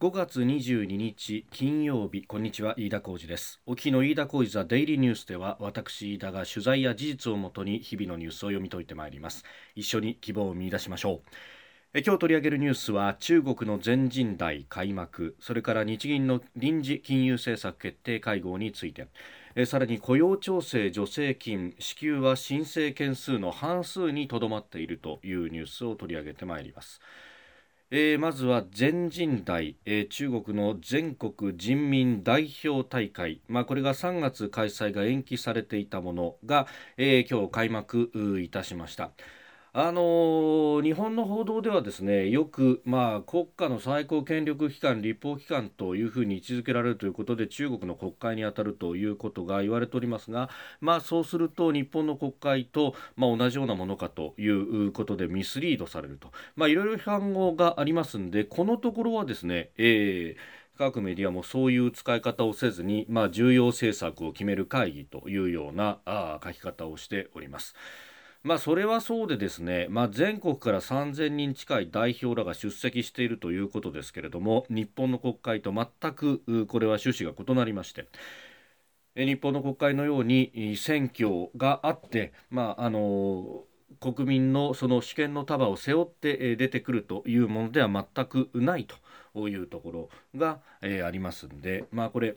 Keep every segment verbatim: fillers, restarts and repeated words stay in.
ごがつにじゅうににち金曜日、こんにちは、飯田浩司です。お聞きの飯田浩司ザデイリーニュースでは、私飯田が取材や事実をもとに日々のニュースを読み解いてまいります。一緒に希望を見出しましょう。え今日取り上げるニュースは、中国の全人代開幕、それから日銀の臨時金融政策決定会合について、えさらに雇用調整助成金支給は申請件数の半数にとどまっているというニュースを取り上げてまいります。えー、まずは全人代、えー、中国の全国人民代表大会、まあ、これがさんがつ開催が延期されていたものが、えー、今日開幕いたしました。あのー、日本の報道ではですね、よく、まあ、国家の最高権力機関、立法機関というふうに位置づけられるということで、中国の国会に当たるということが言われておりますが、まあ、そうすると日本の国会と、まあ、同じようなものかということでミスリードされると、まあ、いろいろ批判語がありますので、このところはですね、えー各メディアもそういう使い方をせずに、まあ、重要政策を決める会議というようなあ書き方をしております。まあ、それはそうでですね、まあ、全国からさんぜんにん近い代表らが出席しているということですけれども、日本の国会と全くこれは趣旨が異なりまして、日本の国会のように選挙があって、まああの国民のその主権の束を背負って出てくるというものでは全くないというところがありますので、まあ、これ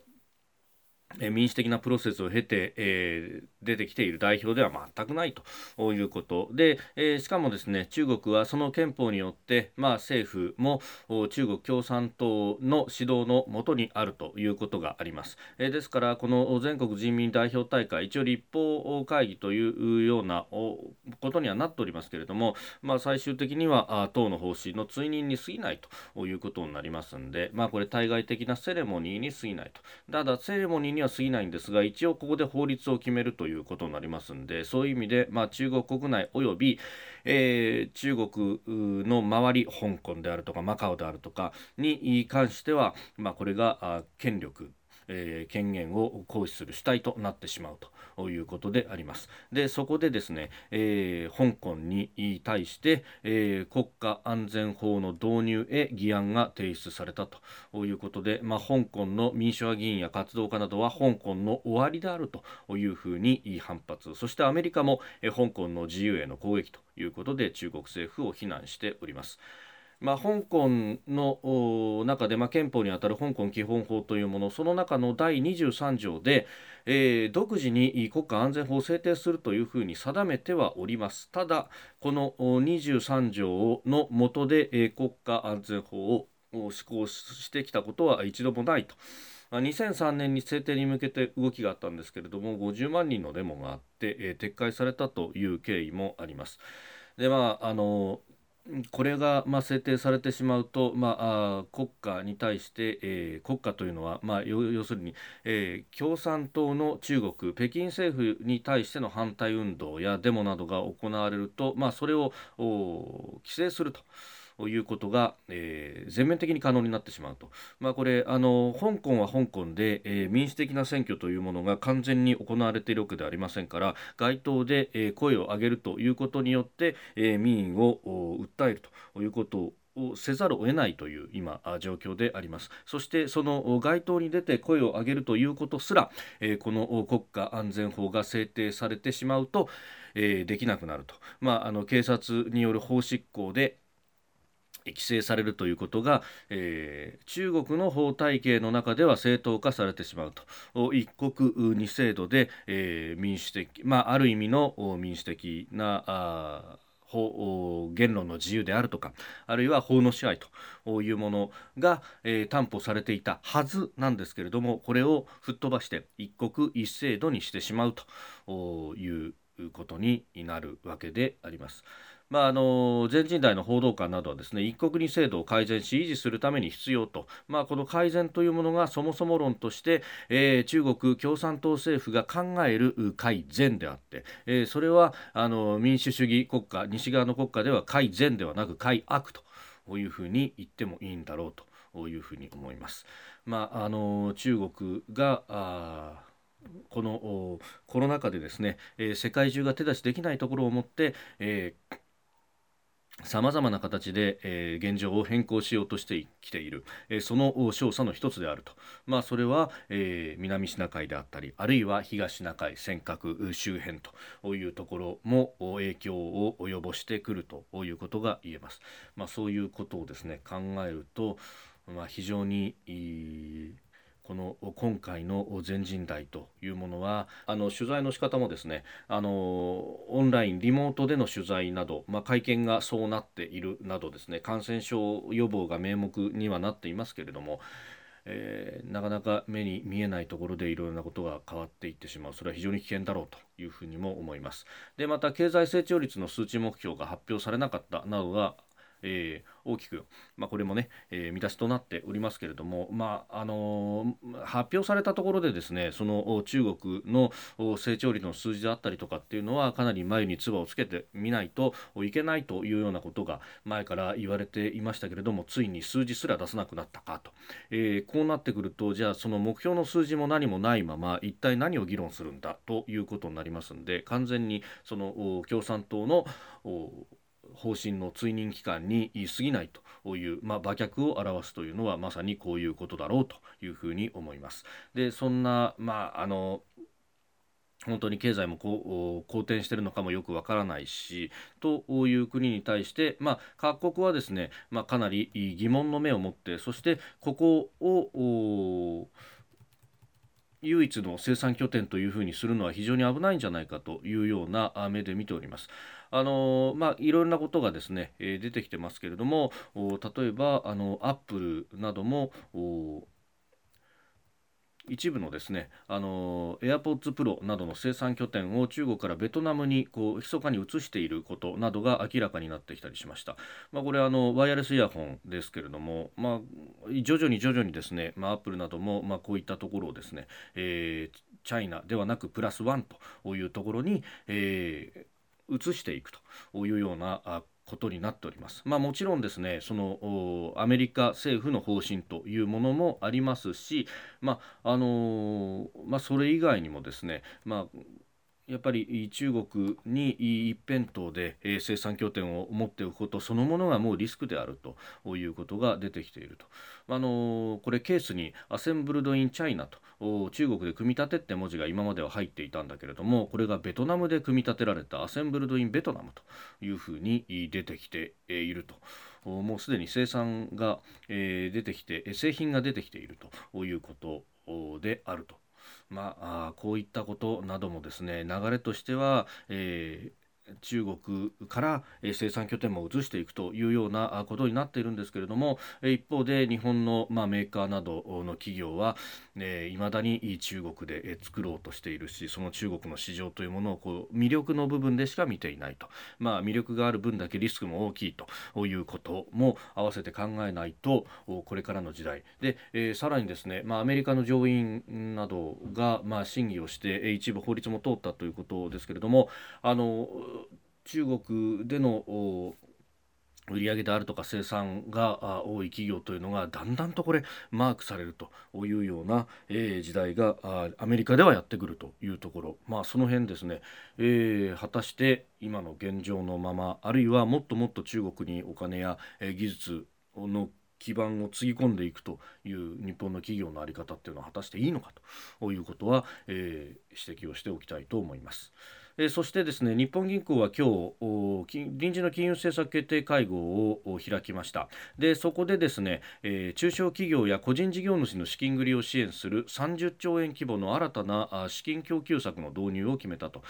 民主的なプロセスを経て、えー、出てきている代表では全くないということで、えー、しかもですね、中国はその憲法によって、まあ、政府も中国共産党の指導の下にあるということがあります。えー、ですから、この全国人民代表大会、一応立法会議というようなことにはなっておりますけれども、まあ、最終的には党の方針の追認に過ぎないということになりますので、まあ、これ対外的なセレモニーに過ぎないと。ただセレモニーにには過ぎないんですが、一応ここで法律を決めるということになりますので、そういう意味で、まあ、中国国内および、えー、中国の周り、香港であるとかマカオであるとかに関しては、まあ、これが権力、えー、権限を行使する主体となってしまうということであります。で、そこでですね、えー、香港に対して、えー、国家安全法の導入へ議案が提出されたということで、まあ、香港の民主派議員や活動家などは香港の終わりであるというふうに反発、そしてアメリカも、えー、香港の自由への攻撃ということで中国政府を非難しております。まあ、香港の中で、まあ、憲法にあたる香港基本法というもの、その中のだいにじゅうさんじょうで、えー、独自に国家安全法を制定するというふうに定めてはおります。ただ、このにじゅうさんじょうの下で、えー、国家安全法を施行してきたことは一度もないと。にせんさんねんに制定に向けて動きがあったんですけれども、ごじゅうまんにんのデモがあって、えー、撤回されたという経緯もあります。で、まああのーこれが、まあ、制定されてしまうと、まあ、あ国家に対して、えー、国家というのは、まあ、要, 要するに、えー、共産党の中国、北京政府に対しての反対運動やデモなどが行われると、まあ、それを規制すると。ということが、えー、全面的に可能になってしまうと、まあ、これあの香港は香港で、えー、民主的な選挙というものが完全に行われているわけではありませんから、街頭で、えー、声を上げるということによって、えー、民意を訴えるということををせざるを得ないという今状況であります。そしてその街頭に出て声を上げるということすら、えー、この国家安全法が制定されてしまうと、えー、できなくなると、まあ、あの警察による法執行で規制されるということが、えー、中国の法体系の中では正当化されてしまうと。一国二制度で、えー、民主的、まあ、ある意味の民主的なあ法言論の自由であるとか、あるいは法の支配というものが、えー、担保されていたはずなんですけれども、これを吹っ飛ばして一国一制度にしてしまうということになるわけであります。まあ、あの全人代の報道官などはですね、一国二制度を改善し維持するために必要と、まあ、この改善というものがそもそも論として、えー、中国共産党政府が考える改善であって、えー、それはあの民主主義国家、西側の国家では改善ではなく改悪というふうに言ってもいいんだろうというふうに思います。まあ、あの中国があこのコロナ禍でですね、えー、世界中が手出しできないところをもって、えーさまざまな形で、えー、現状を変更しようとしてきている、えー、その証左の一つであると、まあ、それは、えー、南シナ海であったり、あるいは東シナ海尖閣周辺というところも影響を及ぼしてくるということが言えます。まあ、そういうことをですね考えると、まあ、非常にいいこの今回の全人代というものは、あの取材の仕方もですね、あのオンラインリモートでの取材など、まあ、会見がそうなっているなどですね、感染症予防が名目にはなっていますけれども、えー、なかなか目に見えないところでいろんなことが変わっていってしまう。それは非常に危険だろうというふうにも思います。で、また経済成長率の数値目標が発表されなかったなどが、えー、大きく、まあ、これもね、えー、見出しとなっておりますけれども、まああのー、発表されたところでですね、その中国の成長率の数字であったりとかっていうのはかなり眉に唾をつけてみないといけないというようなことが前から言われていましたけれども、ついに数字すら出さなくなったかと、えー、こうなってくると、じゃあその目標の数字も何もないまま一体何を議論するんだということになりますので、完全にその共産党の方針の追認期間に過ぎないという、まあ、馬脚を表すというのはまさにこういうことだろうというふうに思います。で、そんな、まあ、あの本当に経済もこう好転しているのかもよくわからないしという国に対して、まあ、各国はですね、まあ、かなり疑問の目を持って、そしてここを唯一の生産拠点というふうにするのは非常に危ないんじゃないかというような目で見ております。あのまあ、いろんなことがですね、えー、出てきてますけれども、例えばあのAppleなども一部のですね、あの AirPods Pro などの生産拠点を中国からベトナムにこう密かに移していることなどが明らかになってきたりしました。まあ、これはあのワイヤレスイヤホンですけれども、まあ、徐々に徐々にですね、まあ、Apple などもまあこういったところをですね、えー、チャイナではなくプラスワンというところに、えー、移していくというようなことになっております。まあ、もちろんですね、そのアメリカ政府の方針というものもありますし、まああのーまあ、それ以外にもですね、まあ、やっぱり中国に一辺倒で生産拠点を持っておくことそのものがもうリスクであるということが出てきていると。あのー、これケースにアセンブルドインチャイナと中国で組み立てって文字が今までは入っていたんだけれども、これがベトナムで組み立てられたアセンブルドインベトナムというふうに出てきていると。もうすでに生産が出てきて、製品が出てきているということであると。まあ、こういったことなどもですね、流れとしては、えー、中国から生産拠点も移していくというようなことになっているんですけれども、一方で日本の、まあ、メーカーなどの企業は、えー、未だに中国で作ろうとしているし、その中国の市場というものをこう魅力の部分でしか見ていないと。まあ、魅力がある分だけリスクも大きいということも合わせて考えないと、これからの時代で、えー、さらにですね、まあ、アメリカの上院などが、まあ、審議をして一部法律も通ったということですけれども、あの中国での売上であるとか生産が多い企業というのがだんだんとこれマークされるというような時代がアメリカではやってくるというところ、まあ、その辺ですね、えー、果たして今の現状のまま、あるいはもっともっと中国にお金や技術の基盤をつぎ込んでいくという日本の企業の在り方っていうのは果たしていいのかということは、えー、指摘をしておきたいと思います。そしてですね、日本銀行は今日臨時の金融政策決定会合を開きました。で、そこでですね、えー、中小企業や個人事業主の資金繰りを支援するさんじゅっちょうえん規模の新たな資金供給策の導入を決めたと。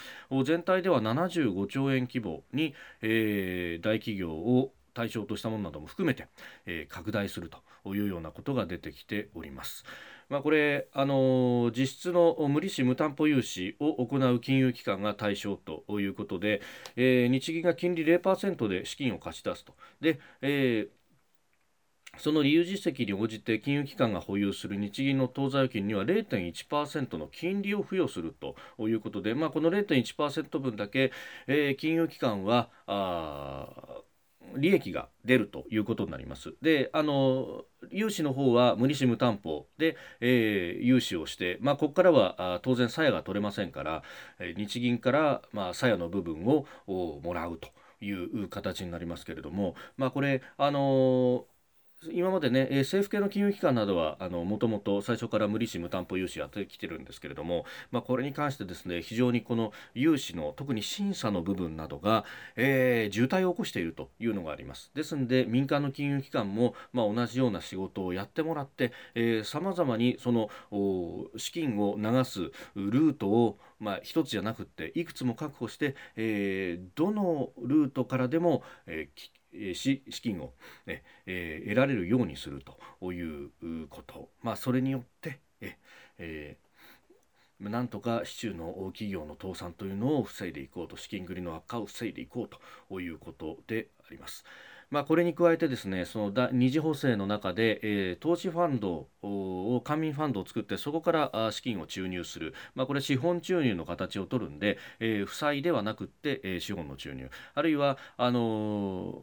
全体ではななじゅうごちょうえん規模に、えー、大企業を対象としたものなども含めて、えー、拡大するというようなことが出てきております。まあ、これ、あのー、実質の無利子無担保融資を行う金融機関が対象ということで、えー、日銀が金利 ゼロパーセント で資金を貸し出すと。で、えーその理由実績に応じて金融機関が保有する日銀の当座預金には ゼロテンいちパーセント の金利を付与するということで、まあ、この ゼロテンいちパーセント 分だけ、えー、金融機関はあ利益が出るということになります。で、あの融資の方は無利子無担保で、えー、融資をして、まあ、ここからは当然さやが取れませんから、日銀から、まあ、さやの部分をもらういう形になりますけれども、まあ、これあの今までね、政府系の金融機関などはもともと最初から無利子無担保融資やってきてるんですけれども、まあ、これに関してですね、非常にこの融資の特に審査の部分などが、えー、渋滞を起こしているというのがあります。ですので民間の金融機関も、まあ、同じような仕事をやってもらって、えー、様々にその資金を流すルートを、まあ、一つじゃなくっていくつも確保して、えー、どのルートからでも、えー資金を、ねえー、得られるようにするということ、まあ、それによってえ、えー、なんとか市中の企業の倒産というのを防いでいこうと、資金繰りの悪化を防いでいこうということであります。まあ、これに加えてですね、そのだ二次補正の中で、えー、投資ファンドを官民ファンドを作ってそこから資金を注入する、まあ、これ資本注入の形を取るんで、えー、負債ではなくって、えー、資本の注入、あるいはあのー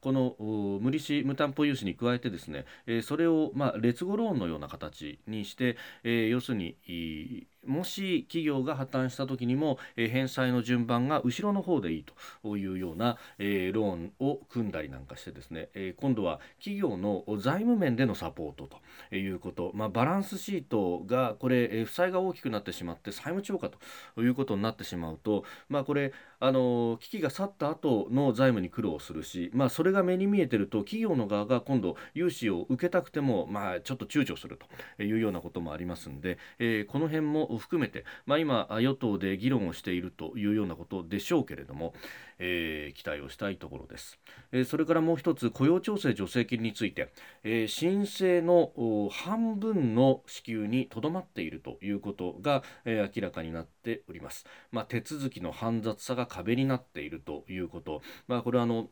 この無利子無担保融資に加えてですね、えー、それをまあ劣後ローンのような形にして、えー、要するにもし企業が破綻した時にも、えー、返済の順番が後ろの方でいいというような、えー、ローンを組んだりなんかしてですね、えー、今度は企業の財務面でのサポートということ、まあ、バランスシートがこれ、えー、負債が大きくなってしまって債務超過ということになってしまうと、まあ、これあの危機が去った後の財務に苦労するし、まあ、それが目に見えてると企業の側が今度融資を受けたくても、まあ、ちょっと躊躇するというようなこともありますので、えー、この辺も含めて、まあ、今与党で議論をしているというようなことでしょうけれども、えー、期待をしたいところです。えー、それからもう一つ、雇用調整助成金について、えー、申請の半分の支給にとどまっているということが、えー、明らかになっております。まあ、手続きの煩雑さが壁になっているということ、まあ、これはあの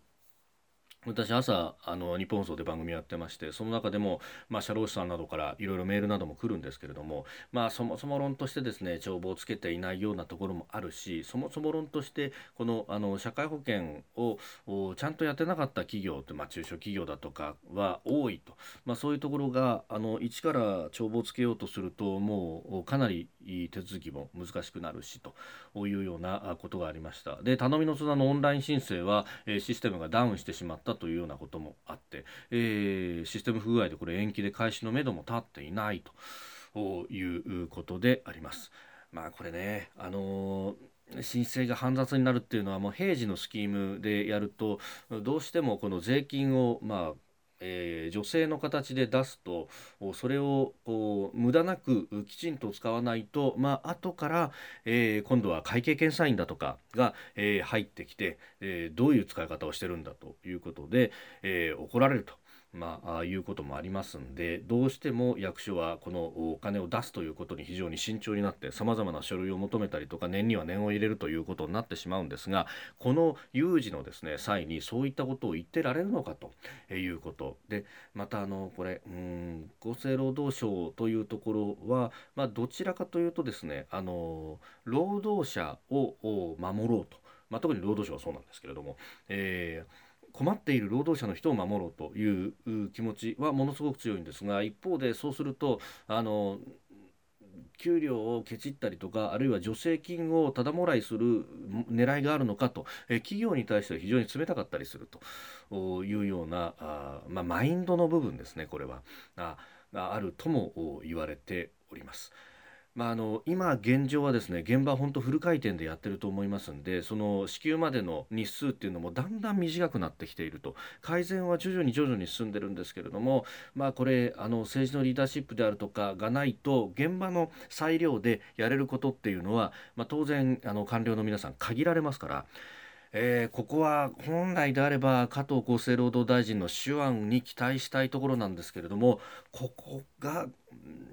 私朝あの日本放送で番組やってまして、その中でも、まあ、社労士さんなどからいろいろメールなども来るんですけれども、まあ、そもそも論としてですね、帳簿をつけていないようなところもあるし、そもそも論としてこの、あの社会保険をちゃんとやってなかった企業って、まあ、中小企業だとかは多いと、まあ、そういうところがあの一から帳簿をつけようとするともうかなり手続きも難しくなるしというようなことがありました。で、頼みの綱のオンライン申請はシステムがダウンしてしまったというようなこともあって、えー、システム不具合でこれ延期で開始のめども立っていないということであります。まあこれね、あのー申請が煩雑になるっていうのはもう平時のスキームでやるとどうしてもこの税金をまあえー、助成の形で出すとそれをこう無駄なくきちんと使わないと、まあ後から、えー、今度は会計検査院だとかが、えー、入ってきて、えー、どういう使い方をしてるんだということで、えー、怒られると、まあ、あいうこともありますんで、どうしても役所はこのお金を出すということに非常に慎重になってさまざまな書類を求めたりとか念には念を入れるということになってしまうんですが、この有事のですね際にそういったことを言ってられるのかということで、またあのこれうーん厚生労働省というところは、まあ、どちらかというとですねあの労働者を守ろうと、まあ、特に労働省はそうなんですけれども、えー困っている労働者の人を守ろうという気持ちはものすごく強いんですが、一方でそうするとあの給料をケチったりとか、あるいは助成金をただもらいする狙いがあるのかと、え企業に対しては非常に冷たかったりするというようなあ、まあ、マインドの部分ですね、これはあがあるとも言われております。まあ、あの今現状はですね現場は本当フル回転でやってると思いますんで、その支給までの日数っていうのもだんだん短くなってきていると、改善は徐々に徐々に進んでるんですけれども、まあこれあの政治のリーダーシップであるとかがないと現場の裁量でやれることっていうのは、まあ、当然あの官僚の皆さん限られますから。えー、ここは本来であれば加藤厚生労働大臣の手腕に期待したいところなんですけれども、ここが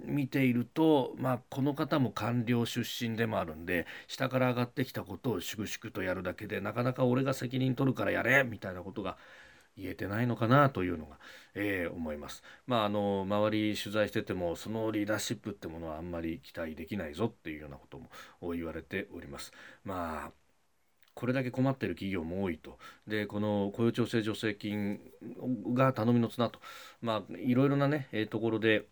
見ていると、まあ、この方も官僚出身でもあるんで下から上がってきたことを粛々とやるだけでなかなか俺が責任取るからやれみたいなことが言えてないのかなというのが、えー、思います。まああの周り取材しててもそのリーダーシップってものはあんまり期待できないぞっていうようなことも言われております。まあこれだけ困っている企業も多いと、でこの雇用調整助成金が頼みの綱と、まあいろいろなねところで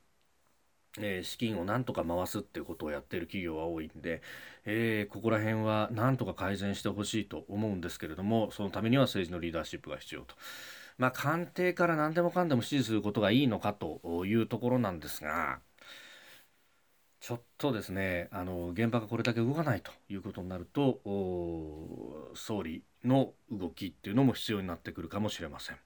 えー、資金をなんとか回すっていうことをやっている企業は多いんで、えー、ここら辺はなんとか改善してほしいと思うんですけれども、そのためには政治のリーダーシップが必要と。まあ、官邸から何でもかんでも指示することがいいのかというところなんですが、ちょっとですね、あの現場がこれだけ動かないということになると、総理の動きっていうのも必要になってくるかもしれません。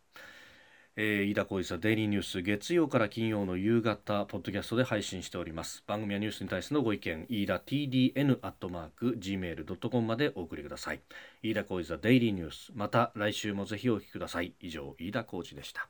えー、飯田浩司さん、デイリーニュース、月曜から金曜の夕方ポッドキャストで配信しております。番組やニュースに対するご意見、飯田 ティーディーエヌ アットマーク ジーメール ドットコム までお送りください。飯田浩司ザデイリーニュース、また来週もぜひお聞きください。以上、飯田浩司でした。